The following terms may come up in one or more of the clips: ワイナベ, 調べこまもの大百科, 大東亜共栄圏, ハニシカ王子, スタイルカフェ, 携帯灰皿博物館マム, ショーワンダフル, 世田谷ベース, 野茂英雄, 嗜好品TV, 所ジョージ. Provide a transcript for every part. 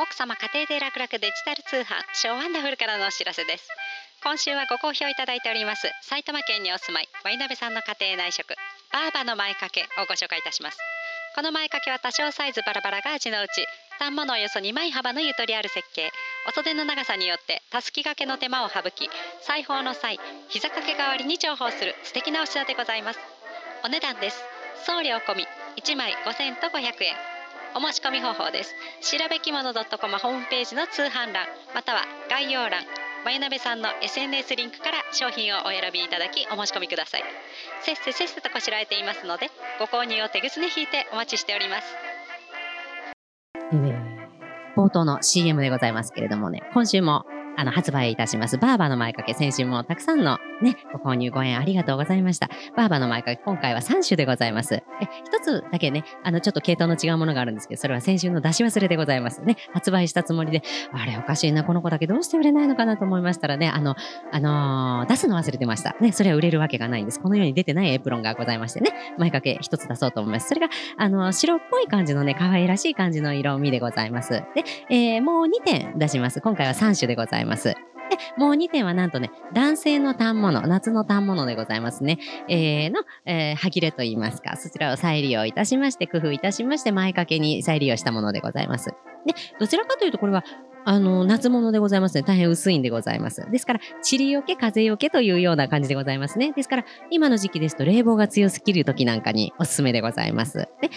奥様家庭で楽々デジタル通販ショーワンダフルからのお知らせです。今週はご好評いただいております埼玉県にお住まいワイナベさんの家庭内食バーバの前掛けをご紹介いたします。この前掛けは多少サイズバラバラが味のうち、反物およそ2枚幅のゆとりある設計、お袖の長さによってたすき掛けの手間を省き、裁縫の際膝掛け代わりに重宝する素敵なお品でございます。お値段です。送料込み1枚5000と500円。お申し込み方法です。調べきもの .com ホームページの通販欄または概要欄、まゆなべさんの SNS リンクから商品をお選びいただきお申し込みください。せっせせっせとこしらえていますので、ご購入を手ぐすね引いてお待ちしております。冒頭の CM でございますけれどもね、今週も発売いたしますバーバの前掛け、先週もたくさんのねご購入ご縁ありがとうございました。バーバの前掛け今回は3種でございます。一つだけねちょっと系統の違うものがあるんですけど、それは先週の出し忘れでございますね。発売したつもりであれおかしいなこの子だけどうして売れないのかなと思いましたらね、出すの忘れてましたね。それは売れるわけがないんです。このように出てないエプロンがございましてね、前掛け一つ出そうと思います。それが白っぽい感じのね可愛らしい感じの色味でございます。で、もう2点出します。今回は3種でございます。でもう2点はなんとね男性の反物、夏の反物でございますね、端切れといいますか、そちらを再利用いたしまして、工夫いたしまして前掛けに再利用したものでございます。でどちらかというとこれは夏物でございますね。大変薄いんでございます。ですから塵よけ風よけというような感じでございますね。ですから今の時期ですと冷房が強すぎる時なんかにおすすめでございます。で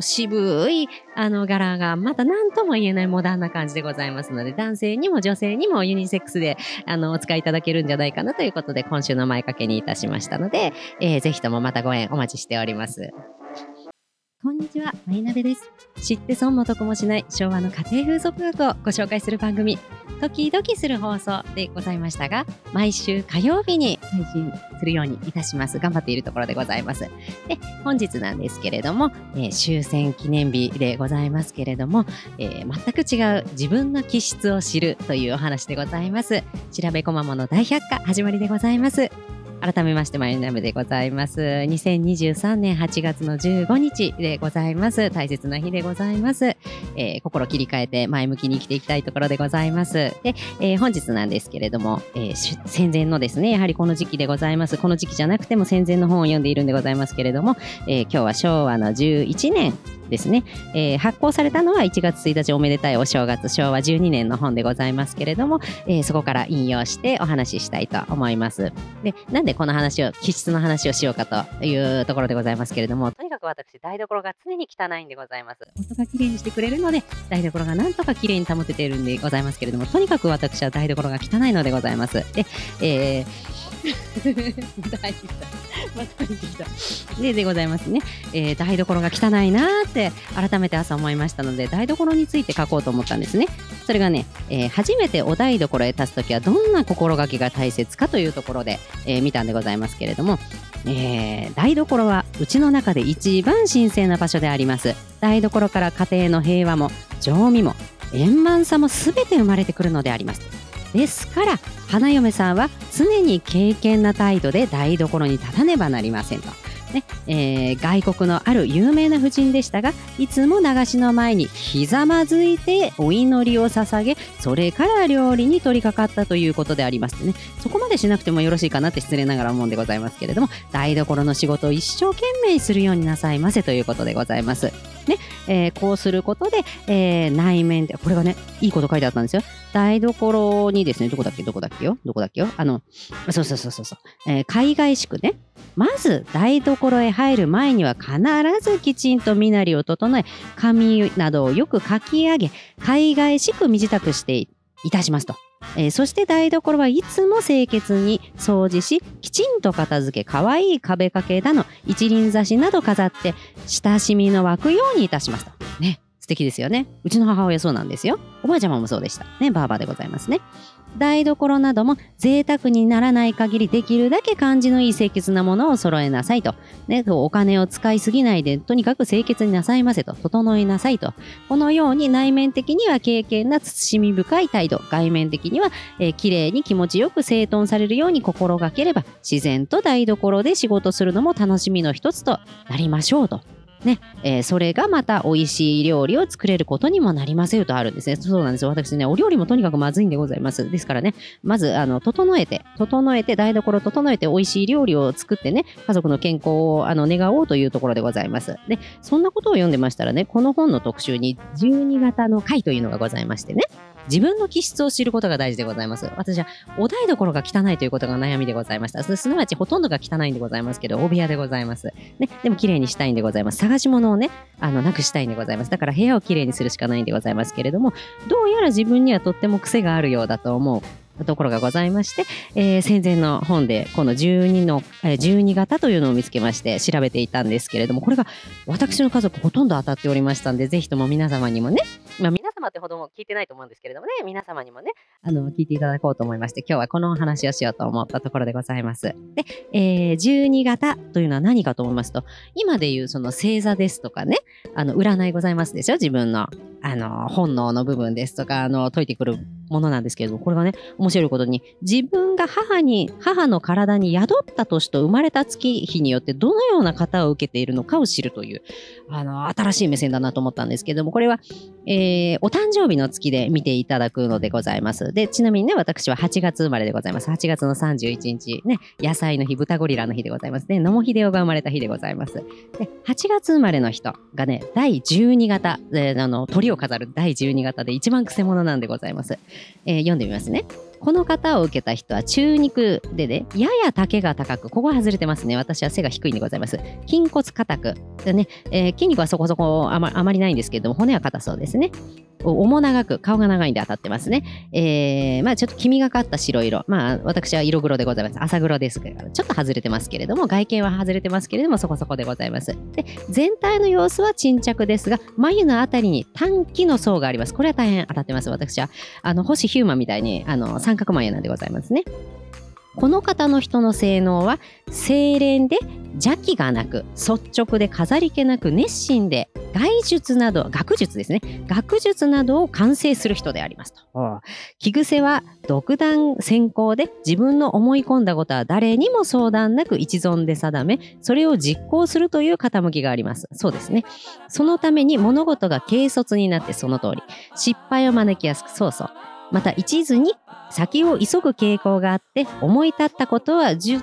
渋い柄がまた何とも言えないモダンな感じでございますので、男性にも女性にもユニセックスでお使いいただけるんじゃないかなということで、今週の前掛けにいたしましたので、ぜひともまたご縁お待ちしております。こんにちは、まゆなべです。知って損も得もしない昭和の家庭風俗学をご紹介する番組、ドキドキする放送でございましたが、毎週火曜日に配信するようにいたします。頑張っているところでございます。で、本日なんですけれども、終戦記念日でございますけれども、全く違う自分の気質を知るというお話でございます。調べこまもの大百科始まりでございます。改めましてまゆなべでございます。2023年8月の15日でございます。大切な日でございます。心切り替えて前向きに生きていきたいところでございます。で、本日なんですけれども、戦前のですね、やはりこの時期でございます。この時期じゃなくても戦前の本を読んでいるんでございますけれども、今日は昭和の11年ですね、発行されたのは1月1日おめでたいお正月昭和12年の本でございますけれども、そこから引用してお話ししたいと思います。で、なんでこの話を気質の話をしようかというところでございますけれども、とにかく私台所が常に汚いんでございます。夫がきれいにしてくれるので台所がなんとかきれいに保てているんでございますけれども、とにかく私は台所が汚いのでございます。で、でございますね、台所が汚いなって改めて朝思いましたので、台所について書こうと思ったんですね。それがね、初めてお台所へ立つときはどんな心がけが大切かというところで、見たんでございますけれども、台所はうちの中で一番神聖な場所であります。台所から家庭の平和も情味も円満さもすべて生まれてくるのであります。ですから花嫁さんは常に敬虔な態度で台所に立たねばなりませんと、ね外国のある有名な婦人でしたが、いつも流しの前にひざまずいてお祈りを捧げ、それから料理に取り掛かったということでありますね。そこまでしなくてもよろしいかなって失礼ながら思うんでございますけれども、台所の仕事を一生懸命するようになさいませということでございますね。こうすることで、内面でこれがねいいこと書いてあったんですよ。台所にですね、どこだっけよそう、海外宿ね、まず台所へ入る前には必ずきちんと身なりを整え、髪などをよくかき上げ、海外宿身支度していたしますと。そして台所はいつも清潔に掃除し、きちんと片付け、かわいい壁掛けだの一輪挿しなど飾って親しみの湧くようにいたしますとね。素敵ですよね。うちの母親そうなんですよ。おばあちゃまもそうでしたね。バーバーでございますね。台所なども贅沢にならない限りできるだけ感じのいい清潔なものを揃えなさいと、ね、お金を使いすぎないでとにかく清潔になさいませと、整えなさいと。このように内面的には敬虔な慎み深い態度、外面的には綺麗に気持ちよく整頓されるように心がければ、自然と台所で仕事するのも楽しみの一つとなりましょうと。ね、それがまた美味しい料理を作れることにもなりますよとあるんですね。そうなんですよ。私ね、お料理もとにかくまずいんでございます。ですからね、まず整えて台所を整えて美味しい料理を作ってね、家族の健康を願おうというところでございます。で、そんなことを読んでましたらね、この本の特集に12型の回というのがございましてね、自分の気質を知ることが大事でございます。私はお台所が汚いということが悩みでございました。すなわちほとんどが汚いんでございますけど、お部屋でございます。ね、でも綺麗にしたいんでございます。探し物をね、なくしたいんでございます。だから部屋を綺麗にするしかないんでございますけれども、どうやら自分にはとっても癖があるようだと思うところがございまして、戦前の本でこの12型というのを見つけまして調べていたんですけれども、これが私の家族ほとんど当たっておりましたんで、ぜひとも皆様にもね、まあ、皆様ってほども聞いてないと思うんですけれどもね、皆様にもね聞いていただこうと思いまして、今日はこのお話をしようと思ったところでございます。で、12型というのは何かと思いますと、今でいうその星座ですとかね、占いございますでしょ。自分の本能の部分ですとか解いてくるものなんですけれども、これがね、面白いことに自分が母の体に宿った年と生まれた月日によってどのような型を受けているのかを知るという新しい目線だなと思ったんですけれども、これは、お誕生日の月で見ていただくのでございます。で、ちなみにね、私は8月生まれでございます。8月の31日ね、野菜の日、豚ゴリラの日でございますね。野茂英雄が生まれた日でございます。で、8月生まれの人がね、第12型で鳥を飾る第12型で一番くせ者なんでございます。読んでみますね。この型を受けた人は中肉でね、やや丈が高く、ここ外れてますね。私は背が低いんでございます。筋骨硬くでね、筋肉はそこそこあまりないんですけれども、骨は硬そうですね。おも長く、顔が長いんで当たってますね。まあちょっと黄みがかった白色、まあ私は色黒でございます。朝黒ですから、ちょっと外れてますけれども、外見は外れてますけれどもそこそこでございます。で、全体の様子は沈着ですが、眉のあたりに短気の層があります。これは大変当たってます。私は星ヒューマンみたいに三角眉なんでございますね。この方の人の性能は清廉で邪気がなく、率直で飾り気なく、熱心で学術などを完成する人でありますと。気癖は独断専行で、自分の思い込んだことは誰にも相談なく一存で定め、それを実行するという傾きがあります。そうですね。そのために物事が軽率になって、その通り失敗を招きやすく、そうそう、また一途に先を急ぐ傾向があって、思い立ったことは熟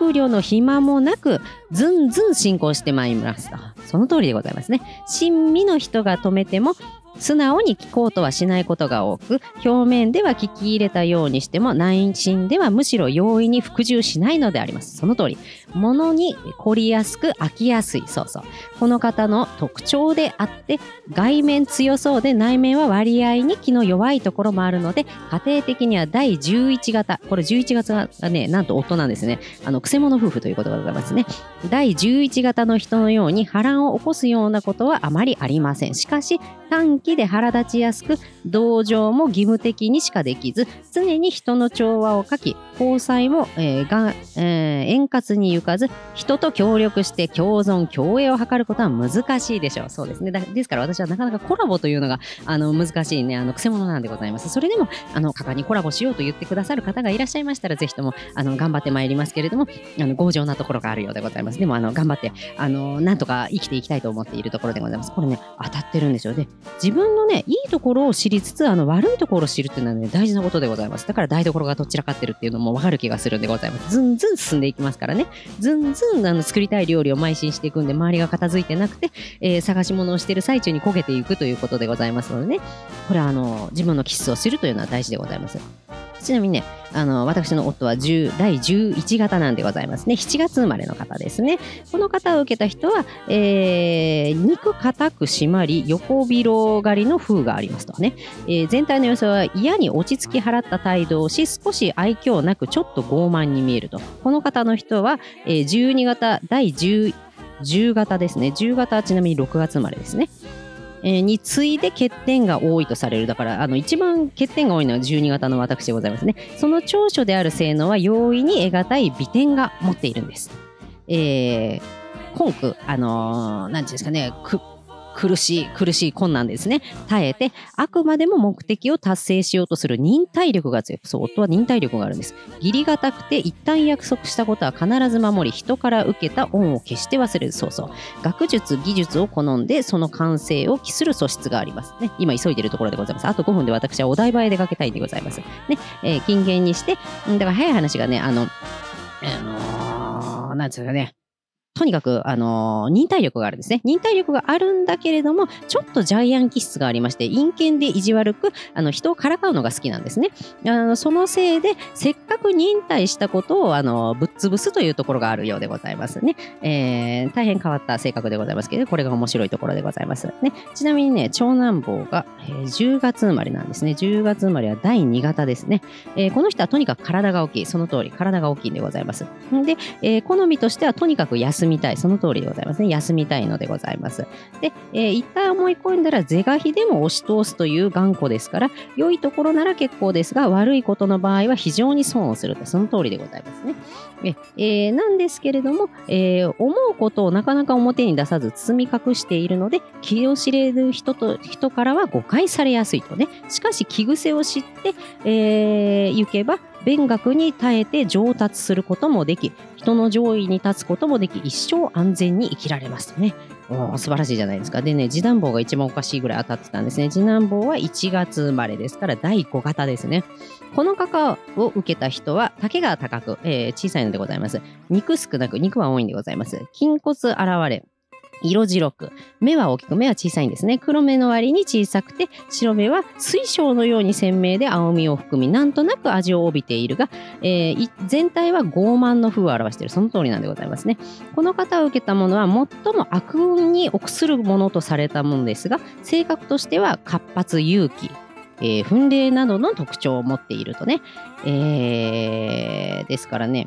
慮の暇もなくずんずん進行してまいりますと。その通りでございますね。親身の人が止めても素直に聞こうとはしないことが多く、表面では聞き入れたようにしても内心ではむしろ容易に服従しないのであります。その通り。物に凝りやすく飽きやすい、そうそう、この方の特徴であって、外面強そうで内面は割合に気の弱いところもあるので、家庭的には第11型、これ11月がね、なんと夫なんですね。くせ者夫婦ということでございますね。第11型の人のように波乱を起こすようなことはあまりありません。しかし短気で腹立ちやすく、同情も義務的にしかできず、常に人の調和を欠き、交際も、円滑に行かず、人と協力して共存共栄を図ることは難しいでしょう。そうですね。ですから私はなかなかコラボというのが難しいね、くせ者なんでございます。それでも果敢にコラボしようと言ってくださる方がいらっしゃいましたら、ぜひとも頑張ってまいりますけれども、強情なところがあるようでございます。でも頑張ってなんとか生きていきたいと思っているところでございます。これね、当たってるんでしょうね。自分のね、いいところを知りつつ悪いところを知るっていうのはね、大事なことでございます。だから台所がどちらかってるっていうのも分かる気がするんでございます。ずんずん進んでいきますからね。ずんずん作りたい料理を邁進していくんで、周りが片付いてなくて、探し物をしている最中に焦げていくということでございますのでね、これは自分の気質を知るというのは大事でございます。ちなみにね、私の夫は第11型なんでございますね。7月生まれの方ですね。この方を受けた人は、肉固く締まり、横広がりの風がありますとね。全体の様子は嫌に落ち着き払った態度をし、少し愛嬌なくちょっと傲慢に見えると。この方の人は、12型、第10型ですね。10型はちなみに6月生まれですね。に次いで欠点が多いとされる。だから一番欠点が多いのは12型の私でございますね。その長所である性能は容易に得難い美点が持っているんです。今句なんていうんですかね、苦しい困難ですね、耐えてあくまでも目的を達成しようとする忍耐力が強い。そう、夫は忍耐力があるんです。義理がたくて一旦約束したことは必ず守り、人から受けた恩を決して忘れる。そうそう、学術技術を好んでその完成を期する素質がありますね。今急いでるところでございます。あと5分で私はお台場へ出かけたいんでございますね。金言にして、だから早い話がね、なんですかね、とにかく、忍耐力があるんですね。忍耐力があるんだけれども、ちょっとジャイアン気質がありまして、陰険で意地悪く、人をからかうのが好きなんですね。そのせいで、せっかく忍耐したことを、ぶっ潰すというところがあるようでございますね。大変変わった性格でございますけど、これが面白いところでございますね。ちなみにね、長男坊が、10月生まれなんですね。10月生まれは第2型ですね。この人はとにかく体が大きい。その通り、体が大きいんでございます。で、好みとしてはとにかく休みたい。その通りでございますね。休みたいのでございます。で、一旦思い込んだら是が非でも押し通すという頑固ですから、良いところなら結構ですが、悪いことの場合は非常に損をすると。その通りでございますね。なんですけれども、思うことをなかなか表に出さず包み隠しているので、気を知れる人からは誤解されやすいとね。しかし気癖を知って、行けば勉学に耐えて上達することもでき、人の上位に立つこともでき、一生安全に生きられますとね。素晴らしいじゃないですか。でね、次男坊が一番おかしいぐらい当たってたんですね。次男坊は1月生まれですから第5型ですね。このカカオを受けた人は丈が高く、小さいのでございます。肉少なく肉は多いんでございます。筋骨現れ、色白く、目は大きく、目は小さいんですね。黒目の割に小さくて、白目は水晶のように鮮明で青みを含み、なんとなく味を帯びているが、全体は傲慢の風を表している。その通りなんでございますね。この方を受けたものは最も悪運に臆するものとされたものですが、性格としては活発、勇気、奮励などの特徴を持っているとね。ですからね、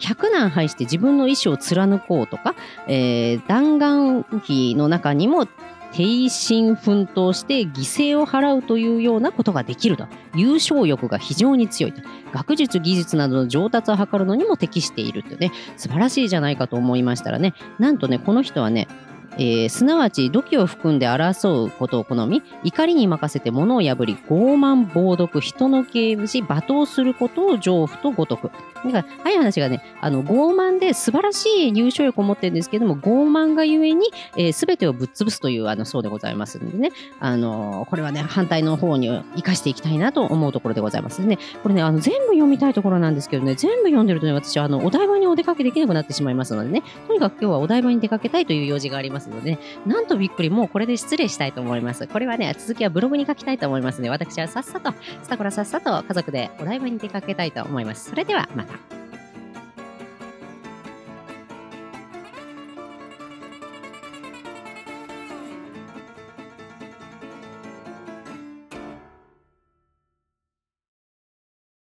百難排して自分の意志を貫こうとか、弾丸費の中にも挺身奮闘して犠牲を払うというようなことができると。優勝欲が非常に強いと。学術技術などの上達を図るのにも適しているとね。素晴らしいじゃないかと思いましたらね、なんとね、この人はね、すなわち土器を含んで争うことを好み、怒りに任せて物を破り、傲慢、暴読、人の軽視、罵倒することを情婦とごとく。だから早い話がね、傲慢で素晴らしい優勝欲を持ってるんですけども、傲慢がゆえに、全てをぶっ潰すというそうでございますんでね、これはね、反対の方に生かしていきたいなと思うところでございますね。これね、全部読みたいところなんですけどね、全部読んでるとね、私はお台場にお出かけできなくなってしまいますのでね、とにかく今日はお台場に出かけたいという用事がありますので、ね、なんとびっくり、もうこれで失礼したいと思います。これはね、続きはブログに書きたいと思いますので、私はさっさとスタコラさっさと家族でお台場に出かけたいと思います。それではまた。